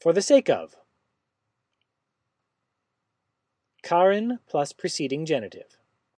for the sake of. Karin plus preceding genitive.